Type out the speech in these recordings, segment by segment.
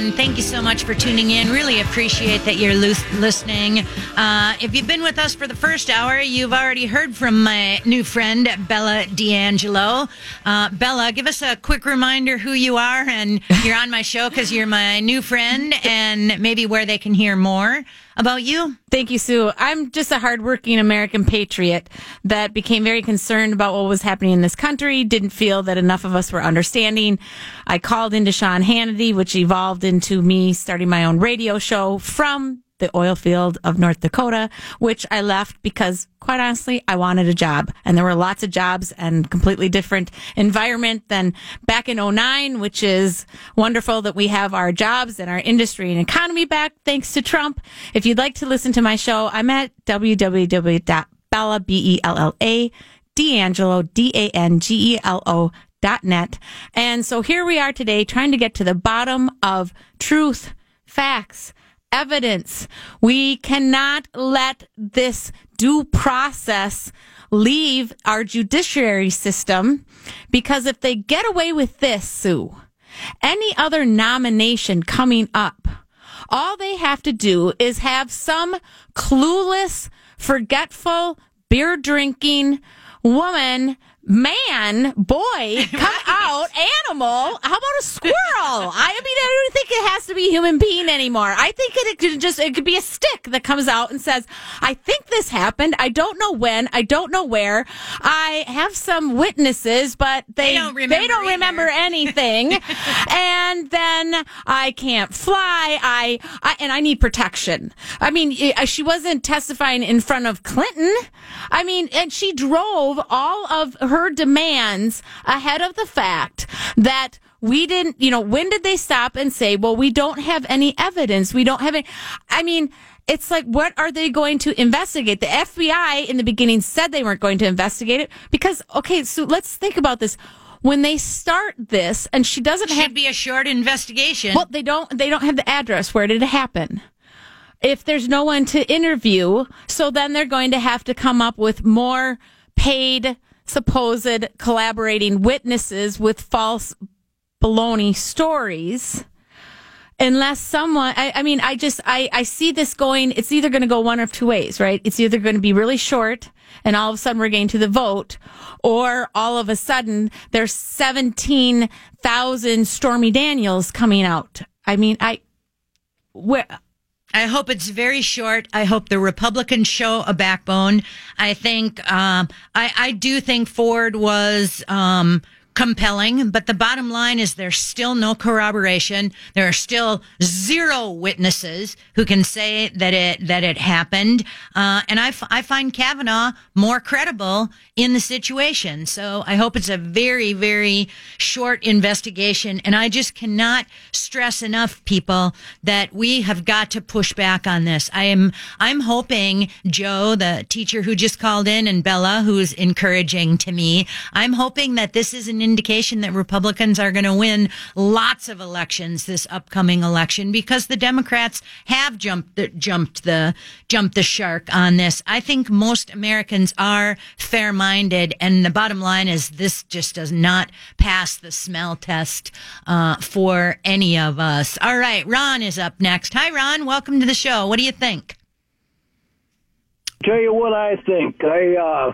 everyone. Thank you so much for tuning in. Really appreciate that you're listening. If you've been with us for the first hour, you've already heard from my new friend, Bella D'Angelo. Bella, give us a quick reminder who you are, and you're on my show because you're my new friend, and maybe where they can hear more about you. Thank you, Sue. I'm just a hardworking American patriot that became very concerned about what was happening in this country, didn't feel that enough of us were understanding. I called into Sean Hannity, which evolved into me starting my own radio show from the oil field of North Dakota, which I left because, quite honestly, I wanted a job. And there were lots of jobs and completely different environment than back in 2009, which is wonderful that we have our jobs and our industry and economy back thanks to Trump. If you'd like to listen to my show, I'm at www.bella, B-E-L-L-A, D'Angelo, D-A-N-G-E-L-O.net. And so here we are today trying to get to the bottom of truth, facts, evidence. We cannot let this due process leave our judiciary system, because if they get away with this, Sue, any other nomination coming up, all they have to do is have some clueless, forgetful, beer drinking woman, man, boy, come out, animal. How about a squirrel? I don't think it has to be a human being anymore. I think it could be a stick that comes out and says, I think this happened. I don't know when. I don't know where. I have some witnesses, but they don't remember anything. And then I can't fly. And I need protection. I mean, she wasn't testifying in front of Clinton. I mean, and she drove all of her demands ahead of the fact that we didn't, when did they stop and say, well, we don't have any evidence. We don't have any. I mean, it's like, what are they going to investigate? The FBI in the beginning said they weren't going to investigate it because, okay, so let's think about this. When they start this, and she doesn't have. It should be a short investigation. Well, they don't have the address. Where did it happen? If there's no one to interview, so then they're going to have to come up with more paid supposed collaborating witnesses with false baloney stories, unless someone, I see this going, it's either going to go one of two ways, right? It's either going to be really short and all of a sudden we're getting to the vote, or all of a sudden there's 17,000 Stormy Daniels coming out. I mean, I hope it's very short. I hope the Republicans show a backbone. I think, I do think Ford was, compelling, but the bottom line is there's still no corroboration. There are still zero witnesses who can say that it happened. And I find Kavanaugh more credible in the situation. So I hope it's a very, very short investigation. And I just cannot stress enough, people, that we have got to push back on this. I'm hoping Joe, the teacher who just called in, and Bella, who's encouraging to me, I'm hoping that this is an indication that Republicans are going to win lots of elections this upcoming election, because the Democrats have jumped the shark on this. I think most Americans are fair-minded, and the bottom line is this just does not pass the smell test for any of us. All right, Ron is up next. Hi, Ron. Welcome to the show. What do you think? Tell you what I think. I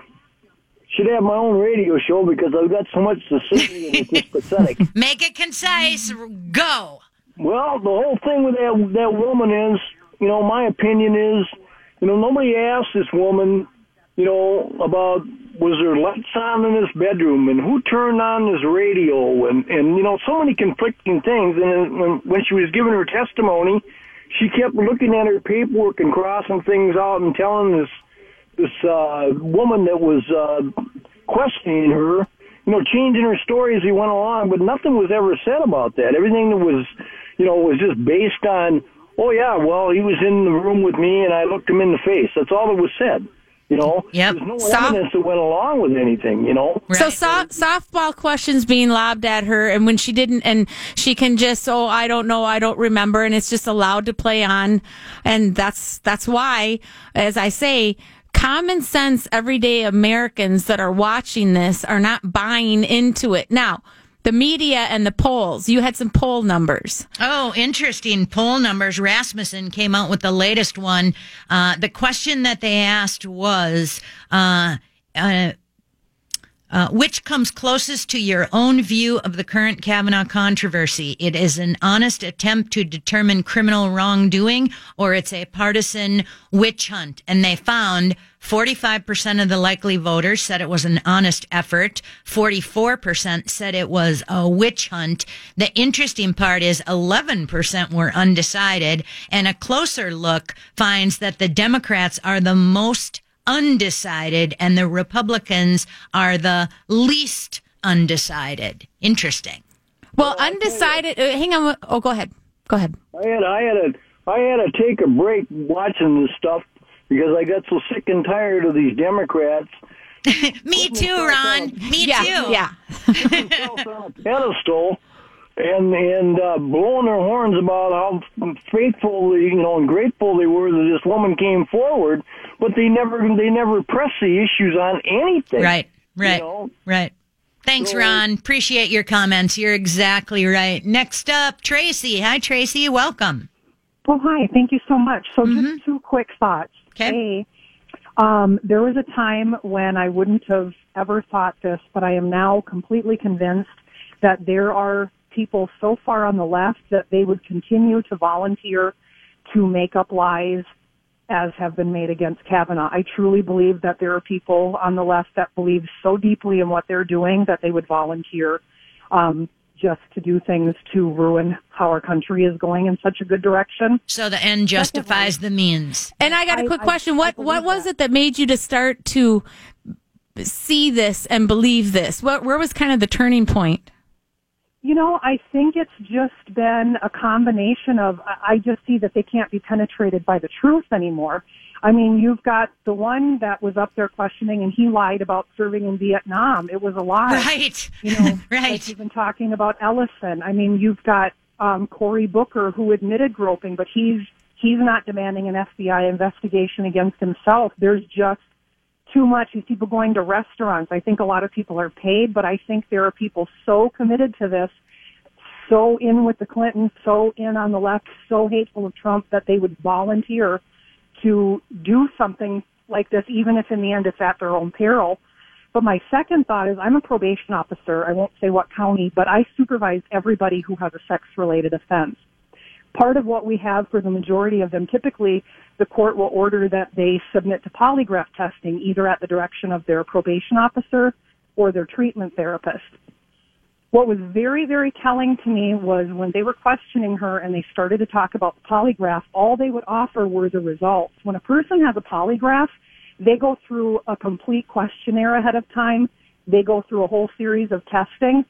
should have my own radio show because I've got so much to say and it's just pathetic. Make it concise. Go. Well, the whole thing with that woman is, my opinion is, nobody asked this woman, about was there lights on in this bedroom and who turned on this radio and so many conflicting things. And when she was giving her testimony, she kept looking at her paperwork and crossing things out and telling this woman that was questioning her, changing her story as he went along, but nothing was ever said about that. Everything that was, was just based on, oh, yeah, well, he was in the room with me and I looked him in the face. That's all that was said, Yep. There's no evidence that went along with anything, Right. So softball questions being lobbed at her, and when she didn't, and she can just, oh, I don't know, I don't remember, and it's just allowed to play on, and that's why, as I say, common sense, everyday Americans that are watching this are not buying into it. Now, the media and the polls. You had some poll numbers. Oh, interesting poll numbers. Rasmussen came out with the latest one. The question that they asked was, which comes closest to your own view of the current Kavanaugh controversy? It is an honest attempt to determine criminal wrongdoing, or it's a partisan witch hunt. And they found 45% of the likely voters said it was an honest effort. 44% said it was a witch hunt. The interesting part is 11% were undecided. And a closer look finds that the Democrats are the most undecided and the Republicans are the least undecided. Interesting. Well, undecided. Hang on. Oh, go ahead. Go ahead. I had to take a break watching this stuff because I got so sick and tired of these Democrats. Me too, Ron. Me too. Yeah. On a pedestal and blowing their horns about how faithful, and grateful they were that this woman came forward. But they never press the issues on anything. Right. Thanks, Ron. Appreciate your comments. You're exactly right. Next up, Tracy. Hi, Tracy. Welcome. Well, hi. Thank you so much. So just two quick thoughts. Okay. A, there was a time when I wouldn't have ever thought this, but I am now completely convinced that there are people so far on the left that they would continue to volunteer to make up lies as have been made against Kavanaugh. I truly believe that there are people on the left that believe so deeply in what they're doing that they would volunteer just to do things to ruin how our country is going in such a good direction. So the end justifies the means. And I got a quick question. What was it that made you to start to see this and believe this? Where was kind of the turning point? I think it's just been a combination of, I just see that they can't be penetrated by the truth anymore. I mean, you've got the one that was up there questioning, and he lied about serving in Vietnam. It was a lie. Right. Right. You've been talking about Ellison. I mean, you've got Cory Booker, who admitted groping, but he's not demanding an FBI investigation against himself. There's just too much. These people going to restaurants. I think a lot of people are paid, but I think there are people so committed to this, so in with the Clinton, so in on the left, so hateful of Trump that they would volunteer to do something like this, even if in the end it's at their own peril. But my second thought is I'm a probation officer. I won't say what county, but I supervise everybody who has a sex-related offense. Part of what we have for the majority of them, typically the court will order that they submit to polygraph testing, either at the direction of their probation officer or their treatment therapist. What was very, very telling to me was when they were questioning her and they started to talk about the polygraph, all they would offer were the results. When a person has a polygraph, they go through a complete questionnaire ahead of time. They go through a whole series of testing.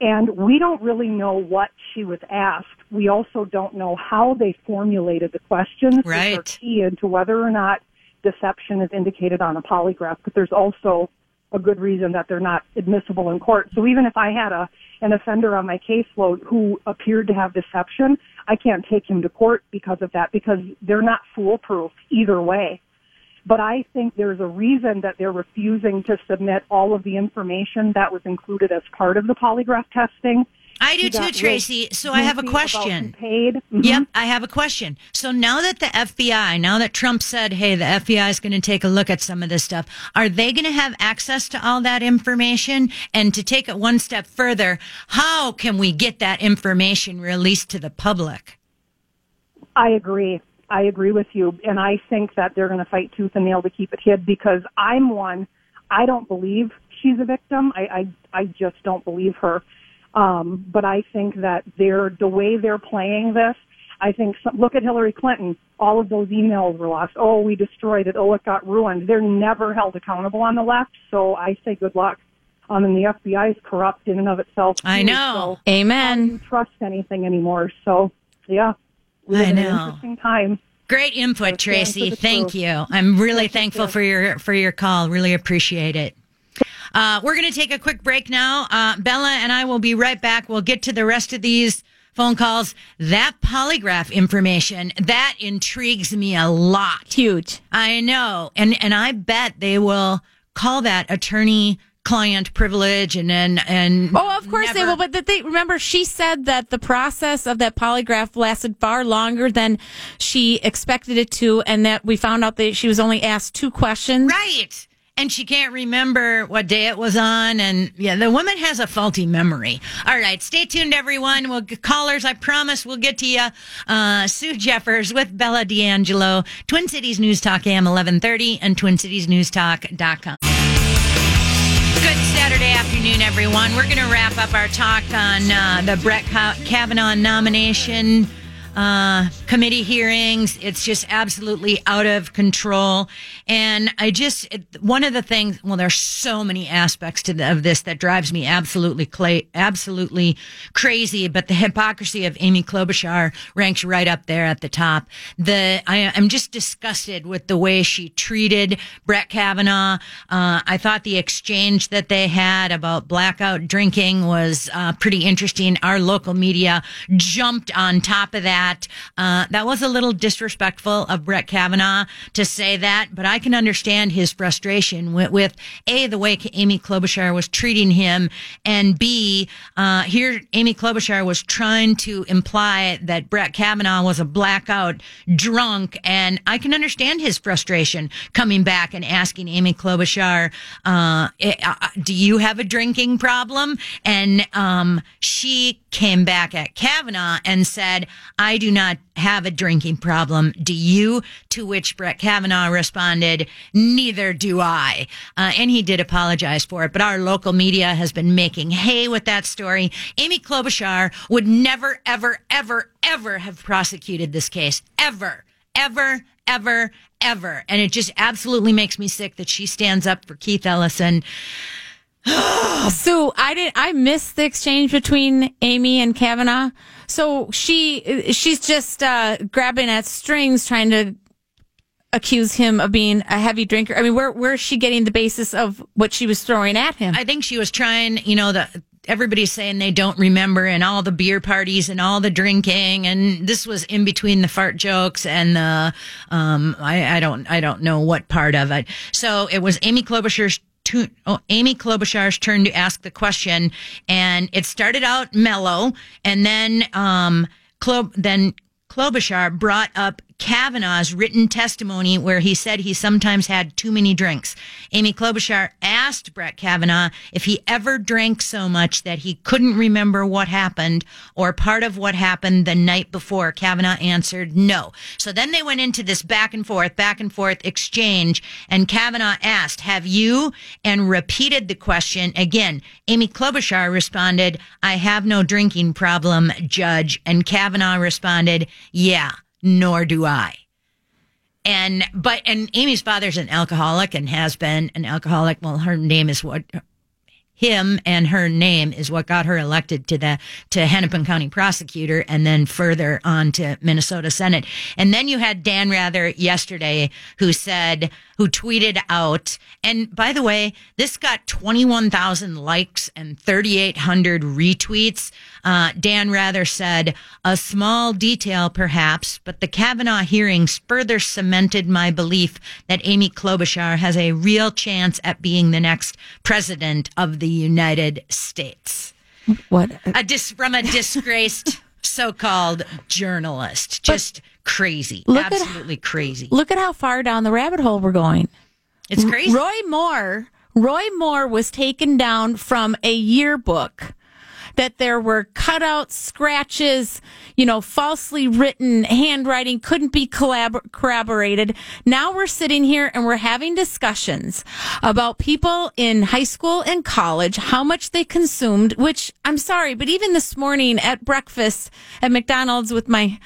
And we don't really know what she was asked. We also don't know how they formulated the questions. Right. Which are key into whether or not deception is indicated on a polygraph. But there's also a good reason that they're not admissible in court. So even if I had an offender on my caseload who appeared to have deception, I can't take him to court because of that, because they're not foolproof either way. But I think there's a reason that they're refusing to submit all of the information that was included as part of the polygraph testing. I do too, Tracy. So I have a question. Mm-hmm. Yep, I have a question. So now that the FBI, now that Trump said, hey, the FBI is going to take a look at some of this stuff, are they going to have access to all that information? And to take it one step further, how can we get that information released to the public? I agree with you, and I think that they're going to fight tooth and nail to keep it hid because I don't believe she's a victim. I just don't believe her. But I think that the way they're playing this, I think, look at Hillary Clinton. All of those emails were lost. Oh, we destroyed it. Oh, it got ruined. They're never held accountable on the left, so I say good luck. And the FBI is corrupt in and of itself. I know. So amen. I don't trust anything anymore, so yeah. I know. Interesting time. Great input, Tracy. Thank you. I'm really thankful for your call. Really appreciate it. We're going to take a quick break now. Bella and I will be right back. We'll get to the rest of these phone calls. That polygraph information, that intrigues me a lot. Huge. I know. And I bet they will call that attorney client privilege and oh, of course never. They will. But that they remember she said that the process of that polygraph lasted far longer than she expected it to, and that we found out that she was only asked two questions. Right. And she can't remember what day it was on. And yeah, the woman has a faulty memory. All right. Stay tuned, everyone. We'll get callers. I promise we'll get to you. Sue Jeffers with Bella D'Angelo, Twin Cities News Talk AM 1130 and TwinCitiesNewsTalk.com. Good Saturday afternoon, everyone. We're going to wrap up our talk on the Brett Kavanaugh nomination committee hearings. It's just absolutely out of control. And one of the things, well, there's so many aspects of this that drives me absolutely crazy, but the hypocrisy of Amy Klobuchar ranks right up there at the top. I'm just disgusted with the way she treated Brett Kavanaugh. I thought the exchange that they had about blackout drinking was pretty interesting. Our local media jumped on top of that. That was a little disrespectful of Brett Kavanaugh to say that, but I can understand his frustration with A, the way Amy Klobuchar was treating him, and B, here Amy Klobuchar was trying to imply that Brett Kavanaugh was a blackout drunk, and I can understand his frustration coming back and asking Amy Klobuchar, do you have a drinking problem? And she came back at Kavanaugh and said, I do not have a drinking problem. Do you? To which Brett Kavanaugh responded, neither do I. And he did apologize for it. But our local media has been making hay with that story. Amy Klobuchar would never, ever, ever, ever have prosecuted this case. Ever, ever, ever, ever. And it just absolutely makes me sick that she stands up for Keith Ellison. Sue, I missed the exchange between Amy and Kavanaugh. So she's just grabbing at strings, trying to accuse him of being a heavy drinker. I mean, where is she getting the basis of what she was throwing at him? I think she was trying, everybody's saying they don't remember, and all the beer parties and all the drinking, and this was in between the fart jokes and the I don't know what part of it. So it was Amy Klobuchar's turn to ask the question, and it started out mellow, and then Klobuchar brought up Kavanaugh's written testimony where he said he sometimes had too many drinks. Amy Klobuchar asked Brett Kavanaugh if he ever drank so much that he couldn't remember what happened or part of what happened the night before. Kavanaugh answered no. So then they went into this back and forth exchange, and Kavanaugh asked, have you? And repeated the question again. Amy Klobuchar responded, I have no drinking problem, Judge. And Kavanaugh responded, yeah. Nor do I. And Amy's father's an alcoholic and has been an alcoholic. Well, her name is what got her elected to Hennepin County prosecutor and then further on to Minnesota Senate. And then you had Dan Rather yesterday who tweeted out, and by the way, this got 21,000 likes and 3,800 retweets. Dan Rather said, a small detail perhaps, but the Kavanaugh hearings further cemented my belief that Amy Klobuchar has a real chance at being the next president of the United States. What? From a disgraced so-called journalist. Just crazy. Absolutely crazy. Look at how far down the rabbit hole we're going. It's crazy. Roy Moore was taken down from a yearbook that there were cutouts, scratches, falsely written handwriting, couldn't be corroborated. Now we're sitting here and we're having discussions about people in high school and college, how much they consumed, which I'm sorry, but even this morning at breakfast at McDonald's with my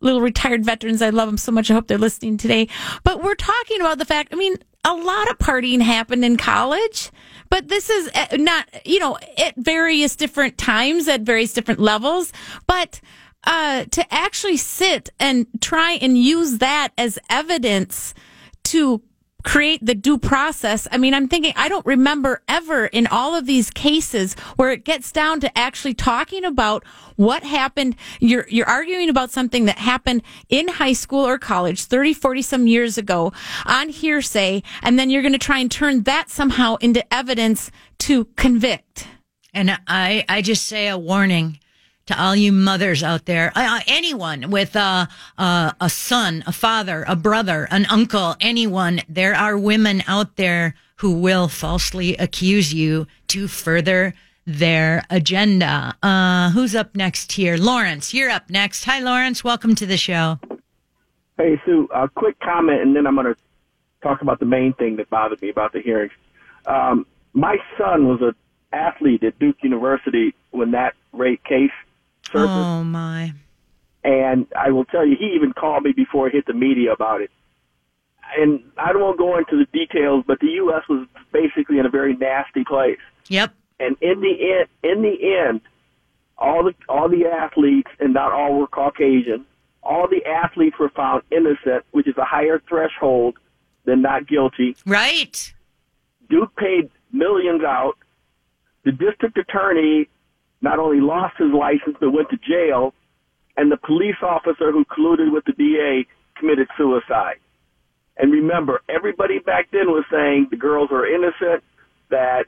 little retired veterans, I love them so much, I hope they're listening today. But we're talking about the fact, a lot of partying happened in college, but this is not, at various different times, at various different levels. But to actually sit and try and use that as evidence to create the due process. I mean, I'm thinking, I don't remember ever in all of these cases where it gets down to actually talking about what happened. You're arguing about something that happened in high school or college 30, 40 some years ago on hearsay, and then you're going to try and turn that somehow into evidence to convict. And I just say a warning to all you mothers out there, anyone with a son, a father, a brother, an uncle, anyone, there are women out there who will falsely accuse you to further their agenda. Who's up next here? Lawrence, you're up next. Hi, Lawrence. Welcome to the show. Hey, Sue, a quick comment, and then I'm going to talk about the main thing that bothered me about the hearings. My son was an athlete at Duke University when that rape case surfaced. Oh, my. And I will tell you, he even called me before it hit the media about it. And I don't want to go into the details, but the U.S. was basically in a very nasty place. Yep. And in the end, all the athletes, and not all were Caucasian, all the athletes were found innocent, which is a higher threshold than not guilty. Right. Duke paid millions out. The district attorney not only lost his license, but went to jail, and the police officer who colluded with the DA committed suicide. And remember, everybody back then was saying the girls were innocent, that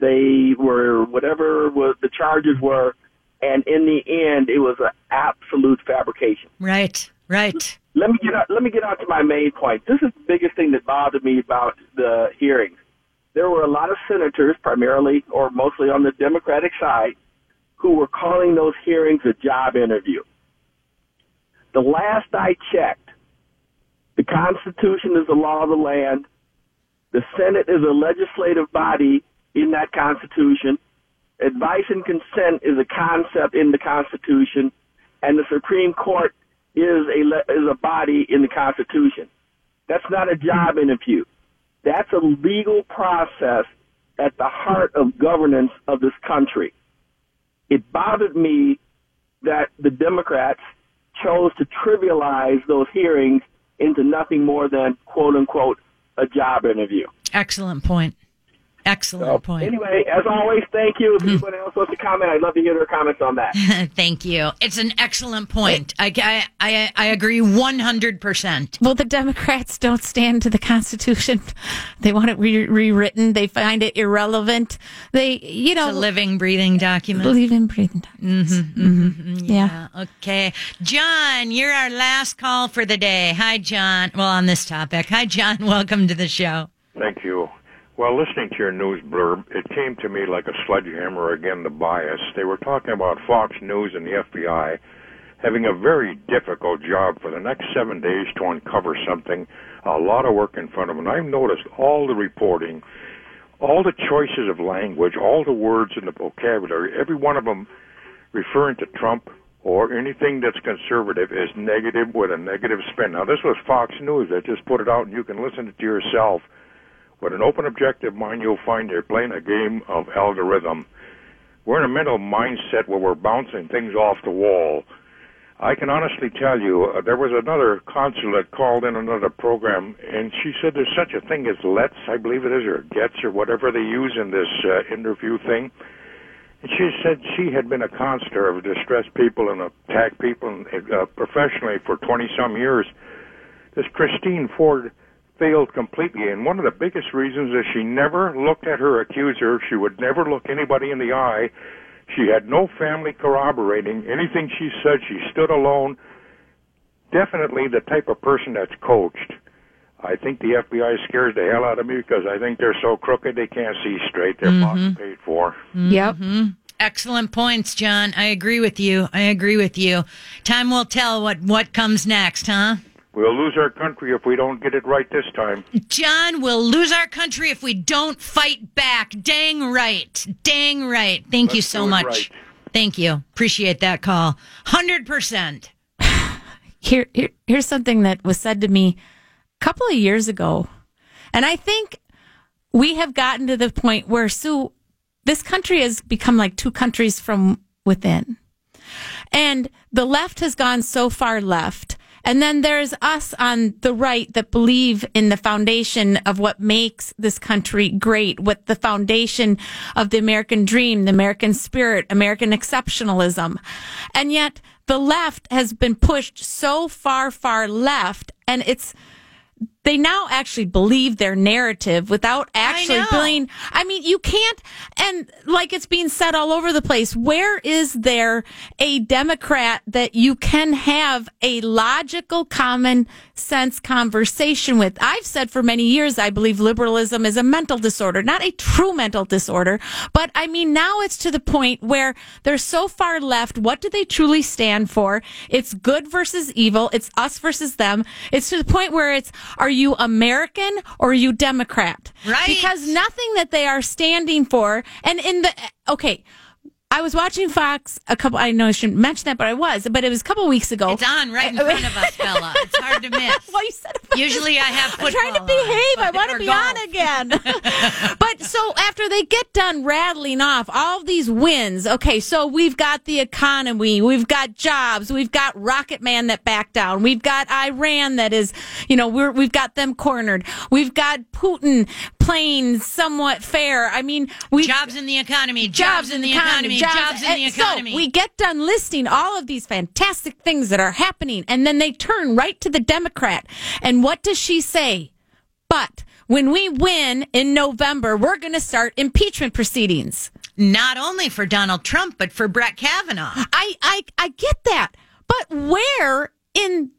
they were whatever was the charges were, and in the end, it was an absolute fabrication. Right, right. Let me get out to my main point. This is the biggest thing that bothered me about the hearings. There were a lot of senators, primarily or mostly on the Democratic side, who were calling those hearings a job interview. The last I checked, the Constitution is the law of the land. The Senate is a legislative body in that Constitution. Advice and consent is a concept in the Constitution, and the Supreme Court is a body in the Constitution. That's not a job interview. That's a legal process at the heart of governance of this country. It bothered me that the Democrats chose to trivialize those hearings into nothing more than, quote, unquote, a job interview. Excellent point. Excellent point. Anyway, as always, thank you. If anyone else wants to comment, I'd love to hear their comments on that. Thank you. It's an excellent point. I agree 100%. Well, the Democrats don't stand to the Constitution. They want it rewritten. They find it irrelevant. It's a living, breathing document. Mm-hmm, mm-hmm, yeah. Okay. John, you're our last call for the day. Hi, John. Well, on this topic. Hi, John. Welcome to the show. Thank you. Well, listening to your news blurb, it came to me like a sledgehammer again, the bias. They were talking about Fox News and the FBI having a very difficult job for the next 7 days to uncover something, a lot of work in front of them. And I've noticed all the reporting, all the choices of language, all the words in the vocabulary, every one of them referring to Trump or anything that's conservative is negative with a negative spin. Now, this was Fox News. I just put it out, and you can listen to yourself. With an open objective mind, you'll find they're playing a game of algorithm. We're in a mental mindset where we're bouncing things off the wall. I can honestly tell you, there was another consul that called in another program, and she said there's such a thing as lets, I believe it is, or gets, or whatever they use in this interview thing. And she said she had been a counselor of distressed people and attacked people and, professionally for 20-some years. This Christine Ford failed completely, and one of the biggest reasons is she never looked at her accuser. She would never look anybody in the eye. She had no family corroborating anything she said. She stood alone. Definitely the type of person that's coached. I think the FBI scares the hell out of me because I think they're so crooked they can't see straight. They're paid for. Mm-hmm. Yep. Excellent points, John. I agree with you. Time will tell what comes next, huh? We'll lose our country if we don't get it right this time. John, we'll lose our country if we don't fight back. Dang right. Thank you so much. Right. Thank you. Appreciate that call. 100%. Here's something that was said to me a couple of years ago. And I think we have gotten to the point where, Sue, this country has become like two countries from within. And the left has gone so far left. And then there's us on the right that believe in the foundation of what makes this country great, what the foundation of the American dream, the American spirit, American exceptionalism. And yet the left has been pushed so far, far left, and it's they now actually believe their narrative without actually being, I mean, you can't, and like it's being said all over the place, where is there a Democrat that you can have a logical, common sense conversation with? I've said for many years, I believe liberalism is a mental disorder, not a true mental disorder, but I mean, now it's to the point where they're so far left. What do they truly stand for? It's good versus evil. It's us versus them. It's to the point where it's, are you American or are you Democrat? Right. Because nothing that they are standing for, and in the, okay, I was watching Fox I know I shouldn't mention that, but I was, but it was a couple of weeks ago. It's on right in front of us, Bella. It's hard to miss. Well, you said usually I have football. I'm trying to behave. I want to be golf. On again. But so after they get done rattling off all these wins, okay, so we've got the economy, we've got jobs, we've got Rocket Man that backed down, we've got Iran that is, you know, we've got them cornered, we've got Putin playing somewhat fair. I mean, we jobs in the economy, jobs in the economy. Jobs in the economy. So we get done listing all of these fantastic things that are happening, and then they turn right to the Democrat. And what does she say? But when we win in November, we're going to start impeachment proceedings. Not only for Donald Trump, but for Brett Kavanaugh. I get that. But where in...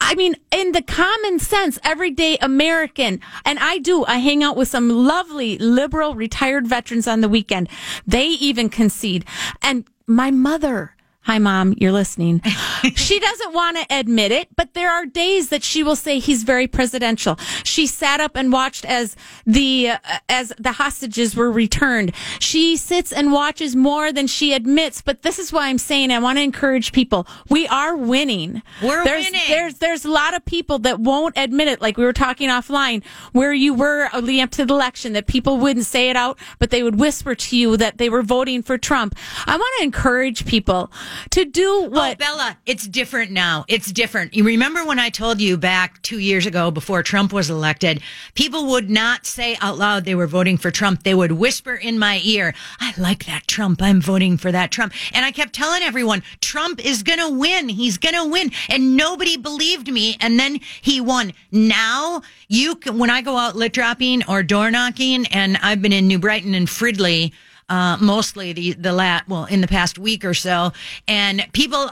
I mean, in the common sense, everyday American, and I hang out with some lovely liberal retired veterans on the weekend. They even concede. And my mother, hi, Mom, you're listening. She doesn't want to admit it, but there are days that she will say he's very presidential. She sat up and watched as the hostages were returned. She sits and watches more than she admits, but this is why I'm saying I want to encourage people. We are winning. We're winning. There's a lot of people that won't admit it, like we were talking offline, where you were leading up to the election, that people wouldn't say it out, but they would whisper to you that they were voting for Trump. I want to encourage people to do what... Oh, Bella, it's different now. It's different. You remember when I told you back 2 years ago, before Trump was elected, people would not say out loud they were voting for Trump. They would whisper in my ear, I like that Trump. I'm voting for that Trump. And I kept telling everyone, Trump is going to win. He's going to win. And nobody believed me. And then he won. Now, you can, when I go out lit dropping or door knocking, and I've been in New Brighton and Fridley, mostly in the past week or so, and people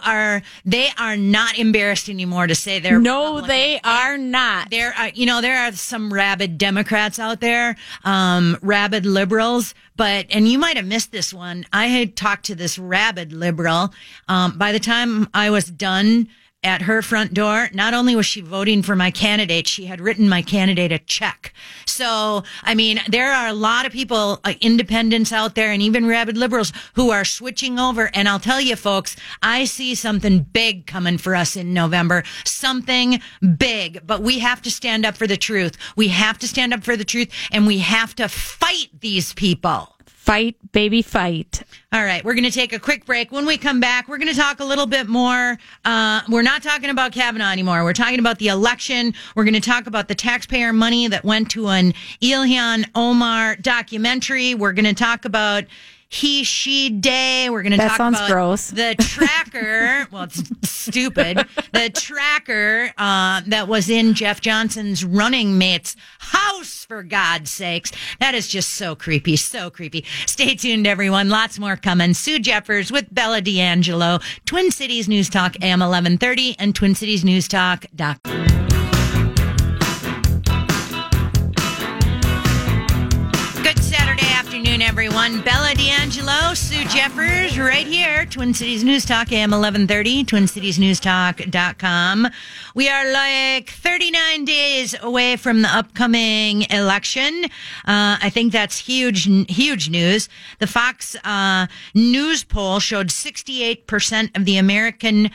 they are not embarrassed anymore to say they're Republican. They are not. There are some rabid Democrats out there, rabid liberals, and you might have missed this one. I had talked to this rabid liberal. By the time I was done at her front door, not only was she voting for my candidate, she had written my candidate a check. So, I mean, there are a lot of people, independents out there, and even rabid liberals who are switching over. And I'll tell you, folks, I see something big coming for us in November. Something big. But we have to stand up for the truth. We have to stand up for the truth, and we have to fight these people. Fight, baby, fight. All right, we're going to take a quick break. When we come back, we're going to talk a little bit more. We're not talking about Kavanaugh anymore. We're talking about the election. We're going to talk about the taxpayer money that went to an Ilhan Omar documentary. We're going to talk about he, she, day. We're going to talk about gross. The tracker. Well, it's stupid. The tracker that was in Jeff Johnson's running mate's house, for God's sakes. That is just so creepy, so creepy. Stay tuned, everyone. Lots more coming. Sue Jeffers with Bella D'Angelo, Twin Cities News Talk, AM 1130 and TwinCitiesNewsTalk.com. Everyone, Bella D'Angelo, Sue Jeffers, right here, Twin Cities News Talk, AM 1130, TwinCitiesNewsTalk.com. We are like 39 days away from the upcoming election. I think that's huge, huge news. The Fox News poll showed 68% of the Americans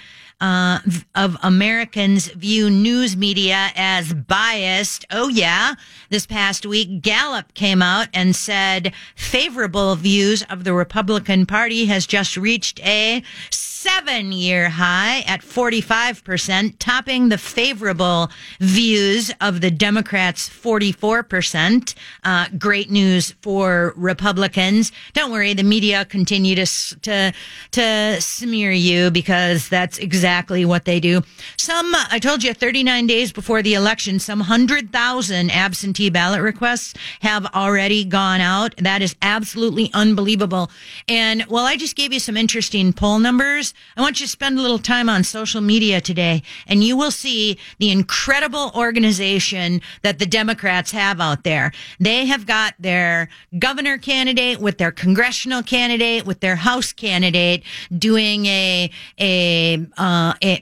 view news media as biased. Oh, yeah. This past week, Gallup came out and said favorable views of the Republican Party has just reached a 70%. 7-year high at 45%, topping the favorable views of the Democrats, 44%. Great news for Republicans. Don't worry, the media continue to smear you because that's exactly what they do. Some, I told you, 39 days before the election, some 100,000 absentee ballot requests have already gone out. That is absolutely unbelievable. And while I just gave you some interesting poll numbers, I want you to spend a little time on social media today, and you will see the incredible organization that the Democrats have out there. They have got their governor candidate with their congressional candidate with their House candidate doing a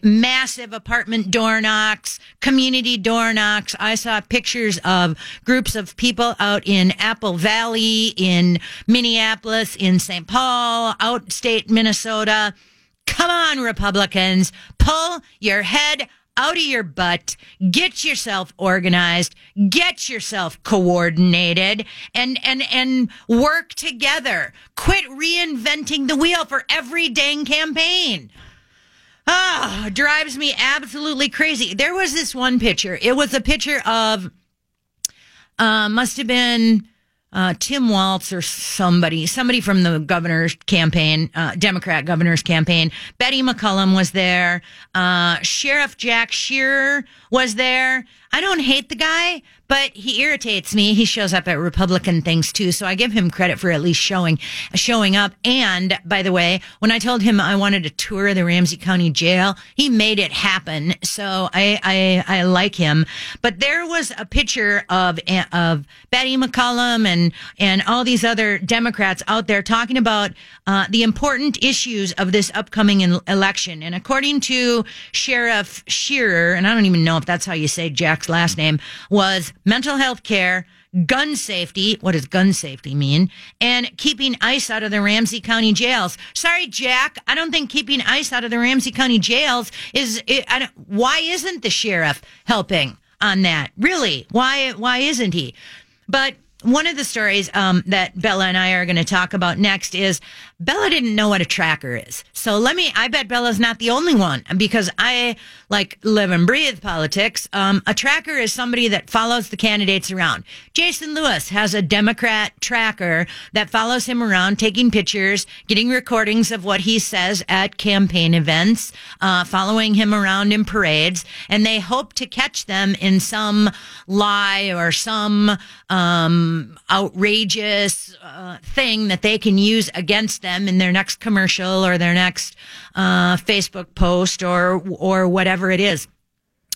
massive apartment door knocks, community door knocks. I saw pictures of groups of people out in Apple Valley, in Minneapolis, in St. Paul, outstate Minnesota. Come on, Republicans, pull your head out of your butt, get yourself organized, get yourself coordinated, and work together. Quit reinventing the wheel for every dang campaign. Oh, it drives me absolutely crazy. There was this one picture. It was a picture of, must have been Tim Walz or somebody from the governor's campaign, Democrat governor's campaign. Betty McCollum was there. Sheriff Jack Shearer was there. I don't hate the guy, but he irritates me. He shows up at Republican things too, so I give him credit for at least showing up. And by the way, when I told him I wanted a tour of the Ramsey County Jail, he made it happen. So I like him. But there was a picture of Betty McCollum and all these other Democrats out there talking about the important issues of this upcoming election. And according to Sheriff Shearer, and I don't even know if that's how you say Jack's last name, was mental health care, gun safety. What does gun safety mean? And keeping ICE out of the Ramsey County jails. Sorry, Jack, I don't think keeping ICE out of the Ramsey County jails why isn't the sheriff helping on that? Really? Why isn't he? But one of the stories that Bella and I are going to talk about next is Bella didn't know what a tracker is. So I bet Bella's not the only one, because I live and breathe politics. A tracker is somebody that follows the candidates around. Jason Lewis has a Democrat tracker that follows him around, taking pictures, getting recordings of what he says at campaign events, following him around in parades, and they hope to catch them in some lie or some outrageous thing that they can use against them in their next commercial or their next Facebook post or whatever it is.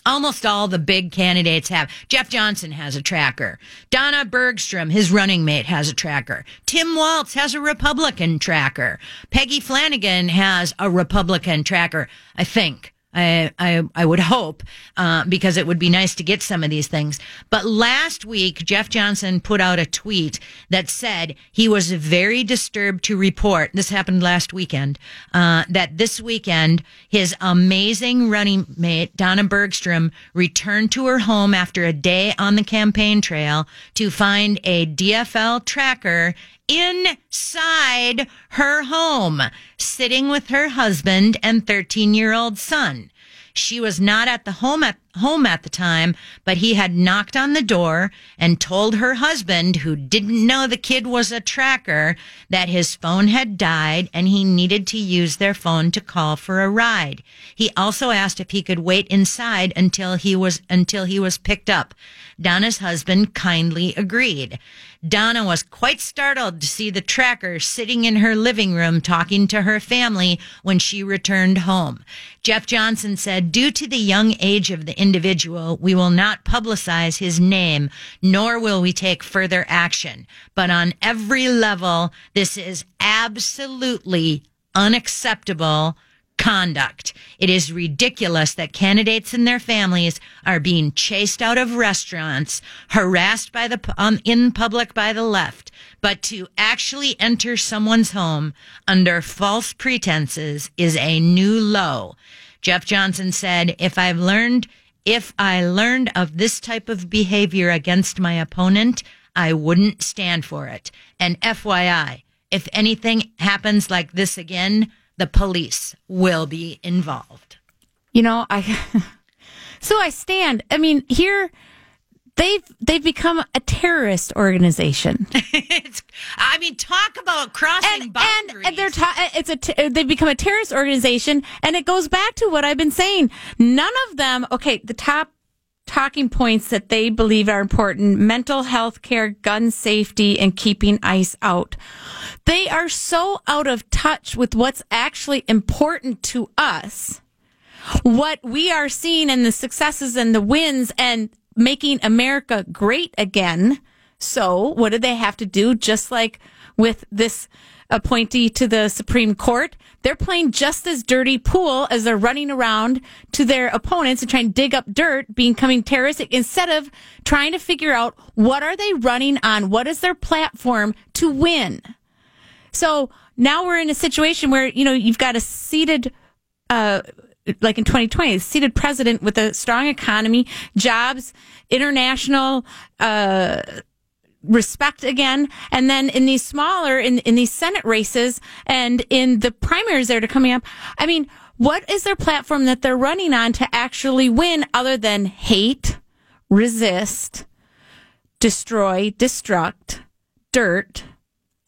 Almost all the big candidates have. Jeff Johnson has a tracker. Donna Bergstrom, his running mate, has a tracker. Tim Walz has a Republican tracker. Peggy Flanagan has a Republican tracker, I think. I would hope, because it would be nice to get some of these things. But last week, Jeff Johnson put out a tweet that said he was very disturbed to report, this happened last weekend, that this weekend his amazing running mate, Donna Bergstrom, returned to her home after a day on the campaign trail to find a DFL tracker inside her home, sitting with her husband and 13-year-old son. She was not at the home at the time, but he had knocked on the door and told her husband, who didn't know the kid was a tracker, that his phone had died and he needed to use their phone to call for a ride. He also asked if he could wait inside until he was picked up. Donna's husband kindly agreed. Donna was quite startled to see the tracker sitting in her living room talking to her family when she returned home. Jeff Johnson said, due to the young age of the individual, we will not publicize his name, nor will we take further action. But on every level, this is absolutely unacceptable conduct. It is ridiculous that candidates and their families are being chased out of restaurants, harassed by the in public by the left, but to actually enter someone's home under false pretenses is a new low. Jeff Johnson said, if I learned of this type of behavior against my opponent, I wouldn't stand for it. And FYI, if anything happens like this again, the police will be involved. You know, I stand. I mean, here they've become a terrorist organization. Talk about crossing boundaries. And they've become a terrorist organization, and it goes back to what I've been saying. None of them. Okay, the top talking points that they believe are important: mental health care, gun safety, and keeping ICE out. They are so out of touch with what's actually important to us, what we are seeing and the successes and the wins and making America great again. So what do they have to do? Just like with this appointee to the Supreme Court, they're playing just as dirty pool as they're running around to their opponents and trying to dig up dirt, becoming terroristic, instead of trying to figure out what are they running on? What is their platform to win? So now we're in a situation where, you know, you've got a seated, like in 2020, a seated president with a strong economy, jobs, international, respect again, and then in these smaller, in these Senate races and in the primaries that are coming up, I mean, what is their platform that they're running on to actually win other than hate, resist, destroy, destruct, dirt,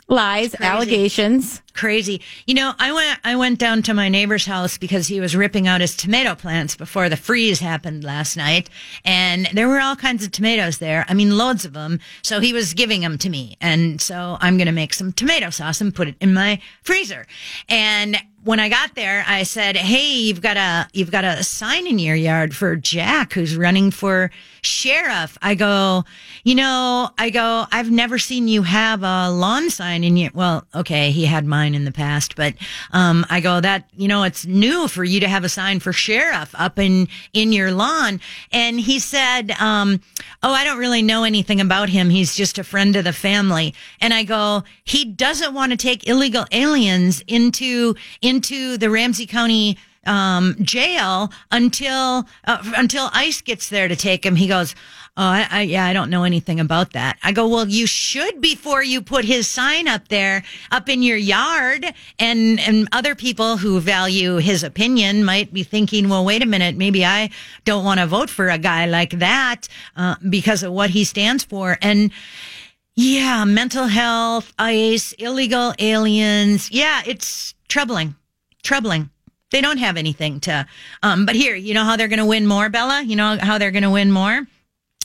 lies, allegations? Crazy. You know, I went down to my neighbor's house because he was ripping out his tomato plants before the freeze happened last night, and there were all kinds of tomatoes there. I mean, loads of them. So he was giving them to me, and so I'm going to make some tomato sauce and put it in my freezer. And when I got there, I said, "Hey, you've got a sign in your yard for Jack, who's running for sheriff." I go, "I've never seen you have a lawn sign in your..." Well, okay, he had mine in the past, but I go, "That, you know, it's new for you to have a sign for sheriff up in your lawn." And he said, "Oh, I don't really know anything about him. He's just a friend of the family." And I go, "He doesn't want to take illegal aliens into the Ramsey County jail until ICE gets there to take him." He goes, "Oh, I don't know anything about that." I go, "Well, you should, before you put his sign up there, up in your yard." And other people who value his opinion might be thinking, "Well, wait a minute, maybe I don't want to vote for a guy like that because of what he stands for." And yeah, mental health, ICE, illegal aliens. Yeah, it's troubling. They don't have anything to, but here, you know how they're going to win more, Bella? You know how they're going to win more?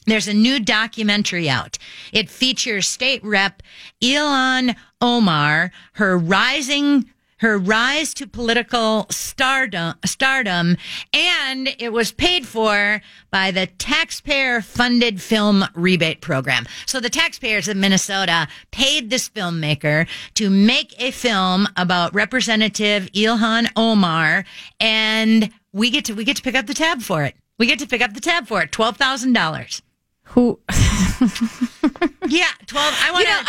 There's a new documentary out. It features State Rep Ilhan Omar, her rise to political stardom, and it was paid for by the taxpayer-funded film rebate program. So the taxpayers of Minnesota paid this filmmaker to make a film about Representative Ilhan Omar, and we get to pick up the tab for it. $12,000. Who? Yeah, 12. I want to. You know,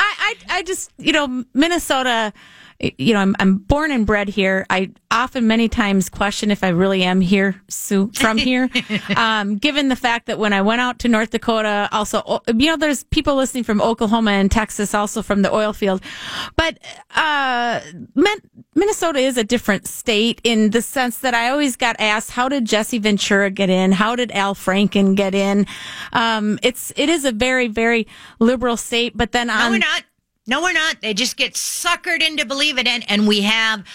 I just, you know, Minnesota. You know, I'm born and bred here. I often, many times, question if I really am here, from here. Given the fact that when I went out to North Dakota, also, you know, there's people listening from Oklahoma and Texas, also from the oil field. But Minnesota is a different state in the sense that I always got asked, how did Jesse Ventura get in? How did Al Franken get in? It is a very, very liberal state. But then on... No, we're not. They just get suckered into believing it, and we have I'm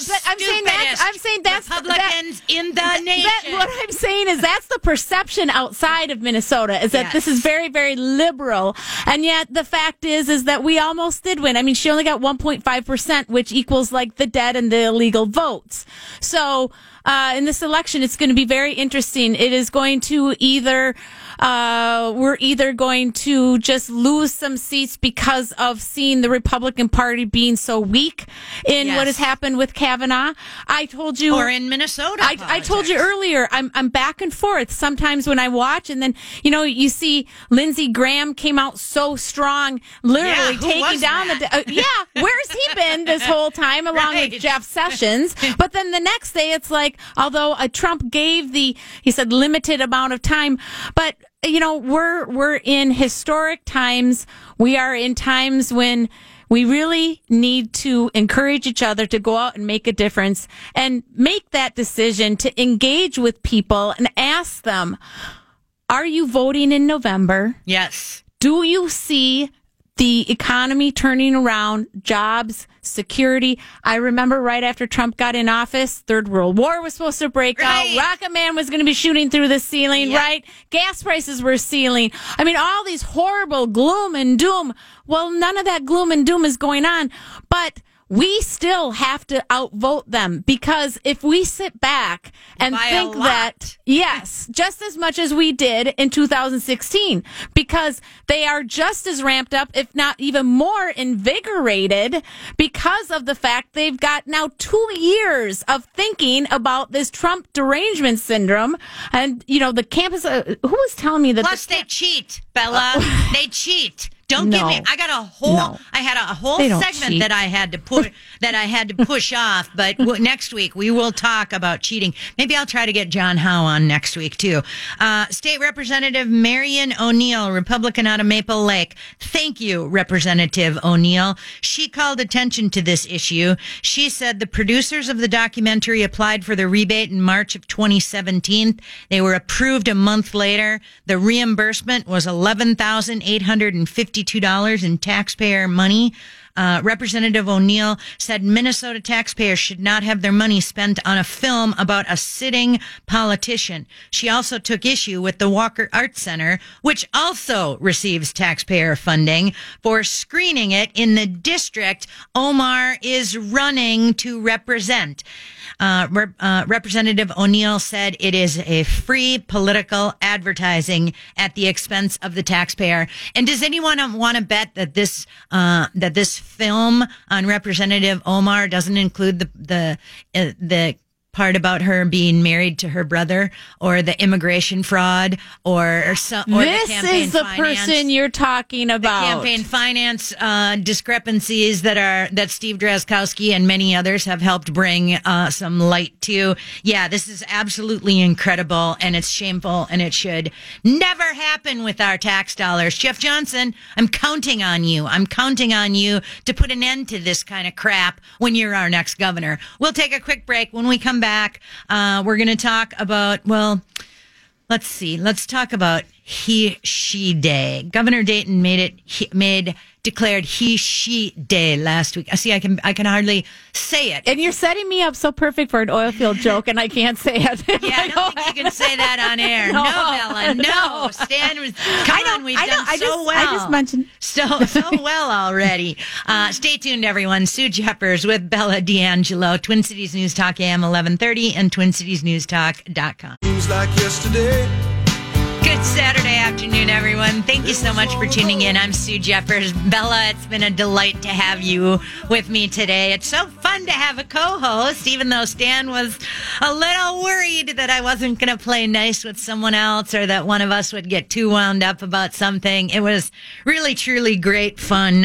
saying that's Republicans in the nation. What I'm saying is that's the perception outside of Minnesota, is that This is very, very liberal, and yet the fact is that we almost did win. I mean, she only got 1.5%, which equals like the dead and the illegal votes. So in this election, it's going to be very interesting. It is going to either... we're either going to just lose some seats because of seeing the Republican Party being so weak in what has happened with Kavanaugh. I told you, or in Minnesota. I told you earlier. I'm back and forth sometimes when I watch, and then you know you see Lindsey Graham came out so strong, literally taking down where's he been this whole time along with Jeff Sessions? But then the next day it's like, although Trump gave he said limited amount of time, but you know, we're in historic times. We are in times when We really need to encourage each other to go out and make a difference and make that decision to engage with people and ask them, are you voting in November? Yes. Do you see the economy turning around, jobs, security? I remember right after Trump got in office, Third World War was supposed to break out. Rocket Man was going to be shooting through the ceiling, right? Gas prices were ceiling. I mean, all these horrible gloom and doom. Well, none of that gloom and doom is going on, but we still have to outvote them, because if we sit back and think that, just as much as we did in 2016, because they are just as ramped up, if not even more invigorated, because of the fact they've got now 2 years of thinking about this Trump derangement syndrome. And, you know, the campus, who was telling me that? Plus they cheat, Bella. They cheat. Don't give me. I got a whole. I had a whole segment that I had to put push off. But next week we will talk about cheating. Maybe I'll try to get John Howe on next week too. State Representative Marion O'Neill, Republican out of Maple Lake. Thank you, Representative O'Neill. She called attention to this issue. She said the producers of the documentary applied for the rebate in March of 2017. They were approved a month later. The reimbursement was $11,852 in taxpayer money. Representative O'Neill said Minnesota taxpayers should not have their money spent on a film about a sitting politician. She also took issue with the Walker Arts Center, which also receives taxpayer funding, for screening it in the district Omar is running to represent. Representative O'Neill said it is a free political advertising at the expense of the taxpayer. And does anyone want to bet that this film on Representative Omar doesn't include the part about her being married to her brother, or the immigration fraud, or this is the person you're talking about. The campaign finance discrepancies that Steve Drazkowski and many others have helped bring some light to. Yeah, this is absolutely incredible, and it's shameful, and it should never happen with our tax dollars. Jeff Johnson, I'm counting on you. I'm counting on you to put an end to this kind of crap when you're our next governor. We'll take a quick break. When we come back, we're going to talk about, let's talk about He/She Day. Governor Dayton declared He/She Day last week. See, I can hardly say it. And you're setting me up so perfect for an oil field joke, and I can't say it. Yeah, I don't think you can say that on air. No, Bella, no. We've done so well. I just mentioned so well already. Stay tuned, everyone. Sue Jeppers with Bella D'Angelo, Twin Cities News Talk, AM 1130, and TwinCitiesNewsTalk.com. Seems like yesterday. Good Saturday afternoon, everyone. Thank you so much for tuning in. I'm Sue Jeppers. Bella, it's been a delight to have you with me today. It's so fun to have a co-host, even though Stan was a little worried that I wasn't going to play nice with someone else, or that one of us would get too wound up about something. It was really, truly great fun.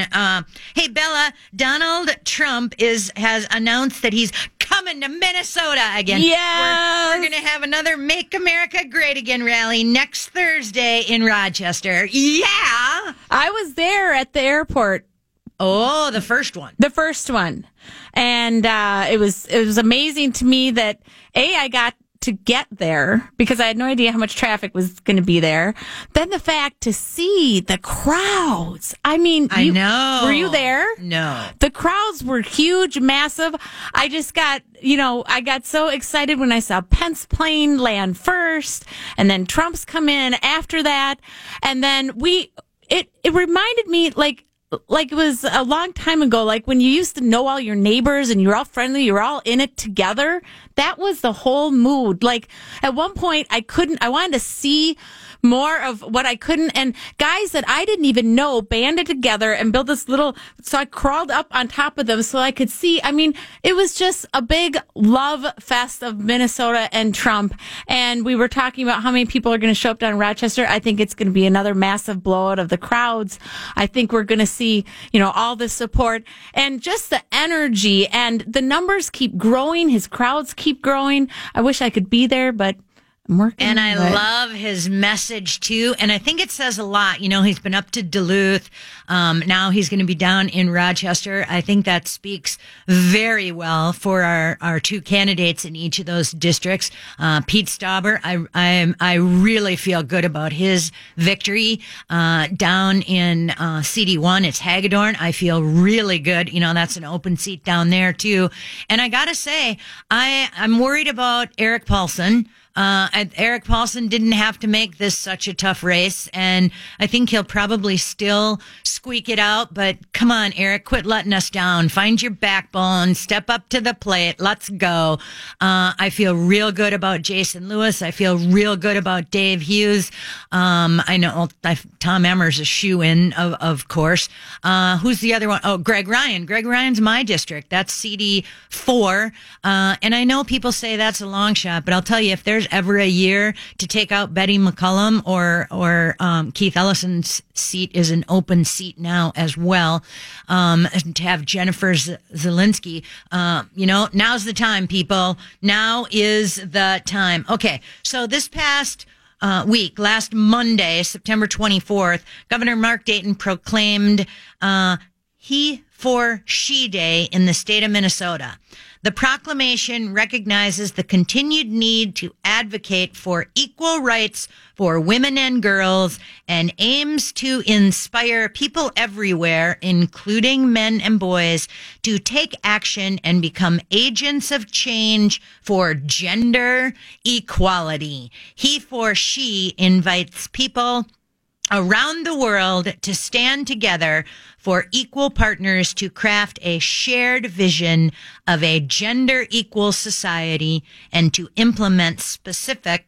Hey, Bella, Donald Trump has announced that he's coming to Minnesota again. Yeah, we're going to have another Make America Great Again rally next Thursday in Rochester. Yeah, I was there at the airport. Oh, the first one, and it was amazing to me that I got to get there, because I had no idea how much traffic was going to be there. Then the fact to see the crowds. I mean, I know. Were you there? No. The crowds were huge, massive. I just got, I got so excited when I saw Pence plane land first, and then Trump's come in after that. And then it reminded me like it was a long time ago, like when you used to know all your neighbors and you're all friendly, you're all in it together. That was the whole mood. Like at one point I wanted to see more of what I couldn't, and guys that I didn't even know banded together and built this little, so I crawled up on top of them so I could see. I mean, it was just a big love fest of Minnesota and Trump. And we were talking about how many people are going to show up down in Rochester. I think it's going to be another massive blowout of the crowds. I think we're going to see, all this support and just the energy, and the numbers keep growing. His crowds keep growing. I wish I could be there, but And I love his message, too. And I think it says a lot. You know, he's been up to Duluth. Now he's going to be down in Rochester. I think that speaks very well for our two candidates in each of those districts. Pete Stauber, I really feel good about his victory. Down in CD1, it's Hagedorn. I feel really good. You know, that's an open seat down there, too. And I got to say, I'm worried about Eric Paulson. Eric Paulson didn't have to make this such a tough race, and I think he'll probably still squeak it out, but come on, Eric, quit letting us down. Find your backbone, step up to the plate, let's go. I feel real good about Jason Lewis. I feel real good about Dave Hughes. I know Tom Emmer's a shoo-in, of course. Who's the other one? Oh, Greg Ryan. Greg Ryan's my district. That's CD4. And I know people say that's a long shot, but I'll tell you, if there's ever a year to take out Betty McCollum or Keith Ellison's seat is an open seat now as well. And to have Jennifer Zielinski, now's the time, people. Now is the time. Okay, so this past week, last Monday, September 24th, Governor Mark Dayton proclaimed He for She Day in the state of Minnesota. The proclamation recognizes the continued need to advocate for equal rights for women and girls and aims to inspire people everywhere, including men and boys, to take action and become agents of change for gender equality. He for She invites people around the world to stand together for equal partners to craft a shared vision of a gender equal society and to implement specific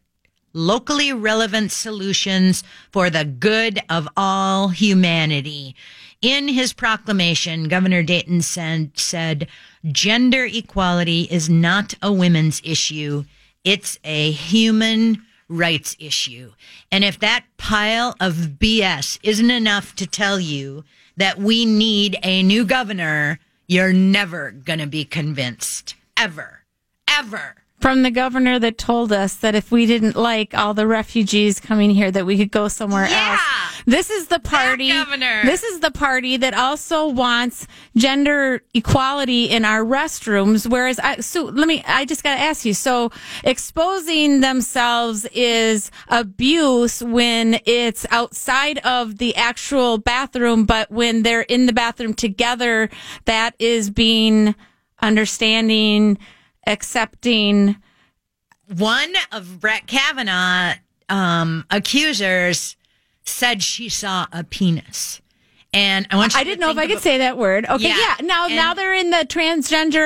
locally relevant solutions for the good of all humanity. In his proclamation, Governor Dayton said, gender equality is not a women's issue. It's a human rights issue. And if that pile of BS isn't enough to tell you that we need a new governor, you're never going to be convinced. Ever. Ever. From the governor that told us that if we didn't like all the refugees coming here, that we could go somewhere else. This is the party. This is the party that also wants gender equality in our restrooms. Whereas, I just got to ask you. So, exposing themselves is abuse when it's outside of the actual bathroom, but when they're in the bathroom together, that is being understanding. Accepting. One of Brett Kavanaugh accusers said she saw a penis. And I want you to know if I could say that word. Okay, yeah. Now they're in the transgender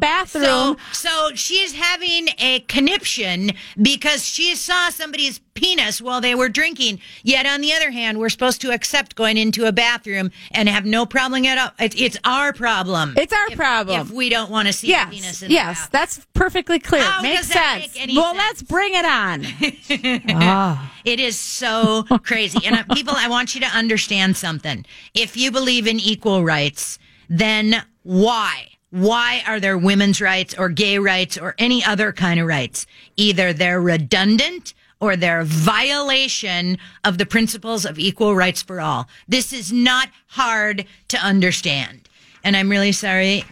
bathroom. So she's having a conniption because she saw somebody's penis while they were drinking. Yet on the other hand, we're supposed to accept going into a bathroom and have no problem at all. It's our problem. If we don't want to see a penis in the bathroom. Yes, that's perfectly clear. How Makes does that sense. Make any well, sense? Let's bring it on. Oh. It is so crazy. And people, I want you to understand something. If you believe in equal rights, then why? Why are there women's rights or gay rights or any other kind of rights? Either they're redundant or they're a violation of the principles of equal rights for all. This is not hard to understand. And I'm really sorry,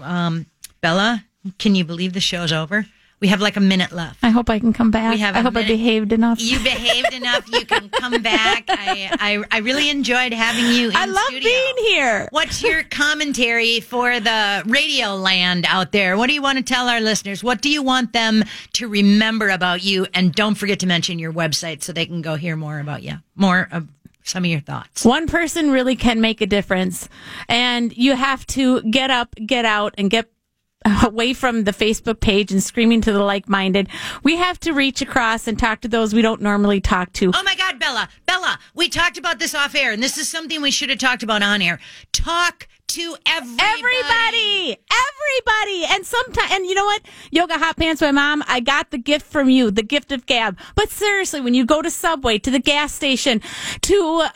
Bella, can you believe the show's over? We have like a minute left. I hope I can come back. I hope I behaved enough. You behaved enough. You can come back. I really enjoyed having you in I love studio. Being here. What's your commentary for the radio land out there? What do you want to tell our listeners? What do you want them to remember about you? And don't forget to mention your website so they can go hear more about you. More of some of your thoughts. One person really can make a difference. And you have to get up, get out, and get away from the Facebook page and screaming to the like-minded. We have to reach across and talk to those we don't normally talk to. Oh my God, Bella, we talked about this off air, and this is something we should have talked about on air. Talk to everybody. And sometimes, and you know what? Yoga Hot Pants, my mom, I got the gift from you, the gift of gab. But seriously, when you go to Subway, to the gas station, to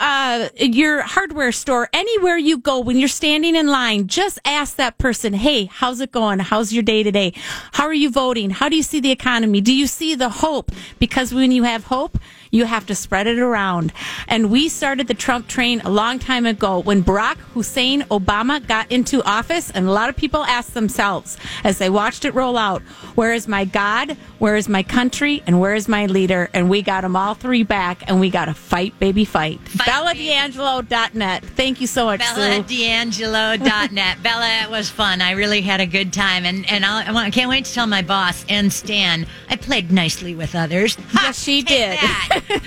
your hardware store, anywhere you go, when you're standing in line, just ask that person, hey, how's it going? How's your day today? How are you voting? How do you see the economy? Do you see the hope? Because when you have hope, you have to spread it around. And we started the Trump train a long time ago when Barack Hussein Obama got into office, and a lot of people asked themselves as they watched it roll out, where is my God, where is my country, and where is my leader? And we got them all three back, and we got to fight, baby, fight. BellaD'Angelo.net. Thank you so much, Bella Sue. BellaD'Angelo.net. Bella, it was fun. I really had a good time, and I can't wait to tell my boss and Stan I played nicely with others. Ha, yes, she did.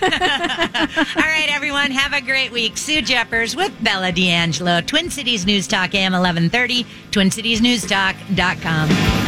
All right, everyone, have a great week. Sue Jeppers with Bella D'Angelo, Twin Cities News Talk, AM 1130, TwinCitiesNewsTalk.com.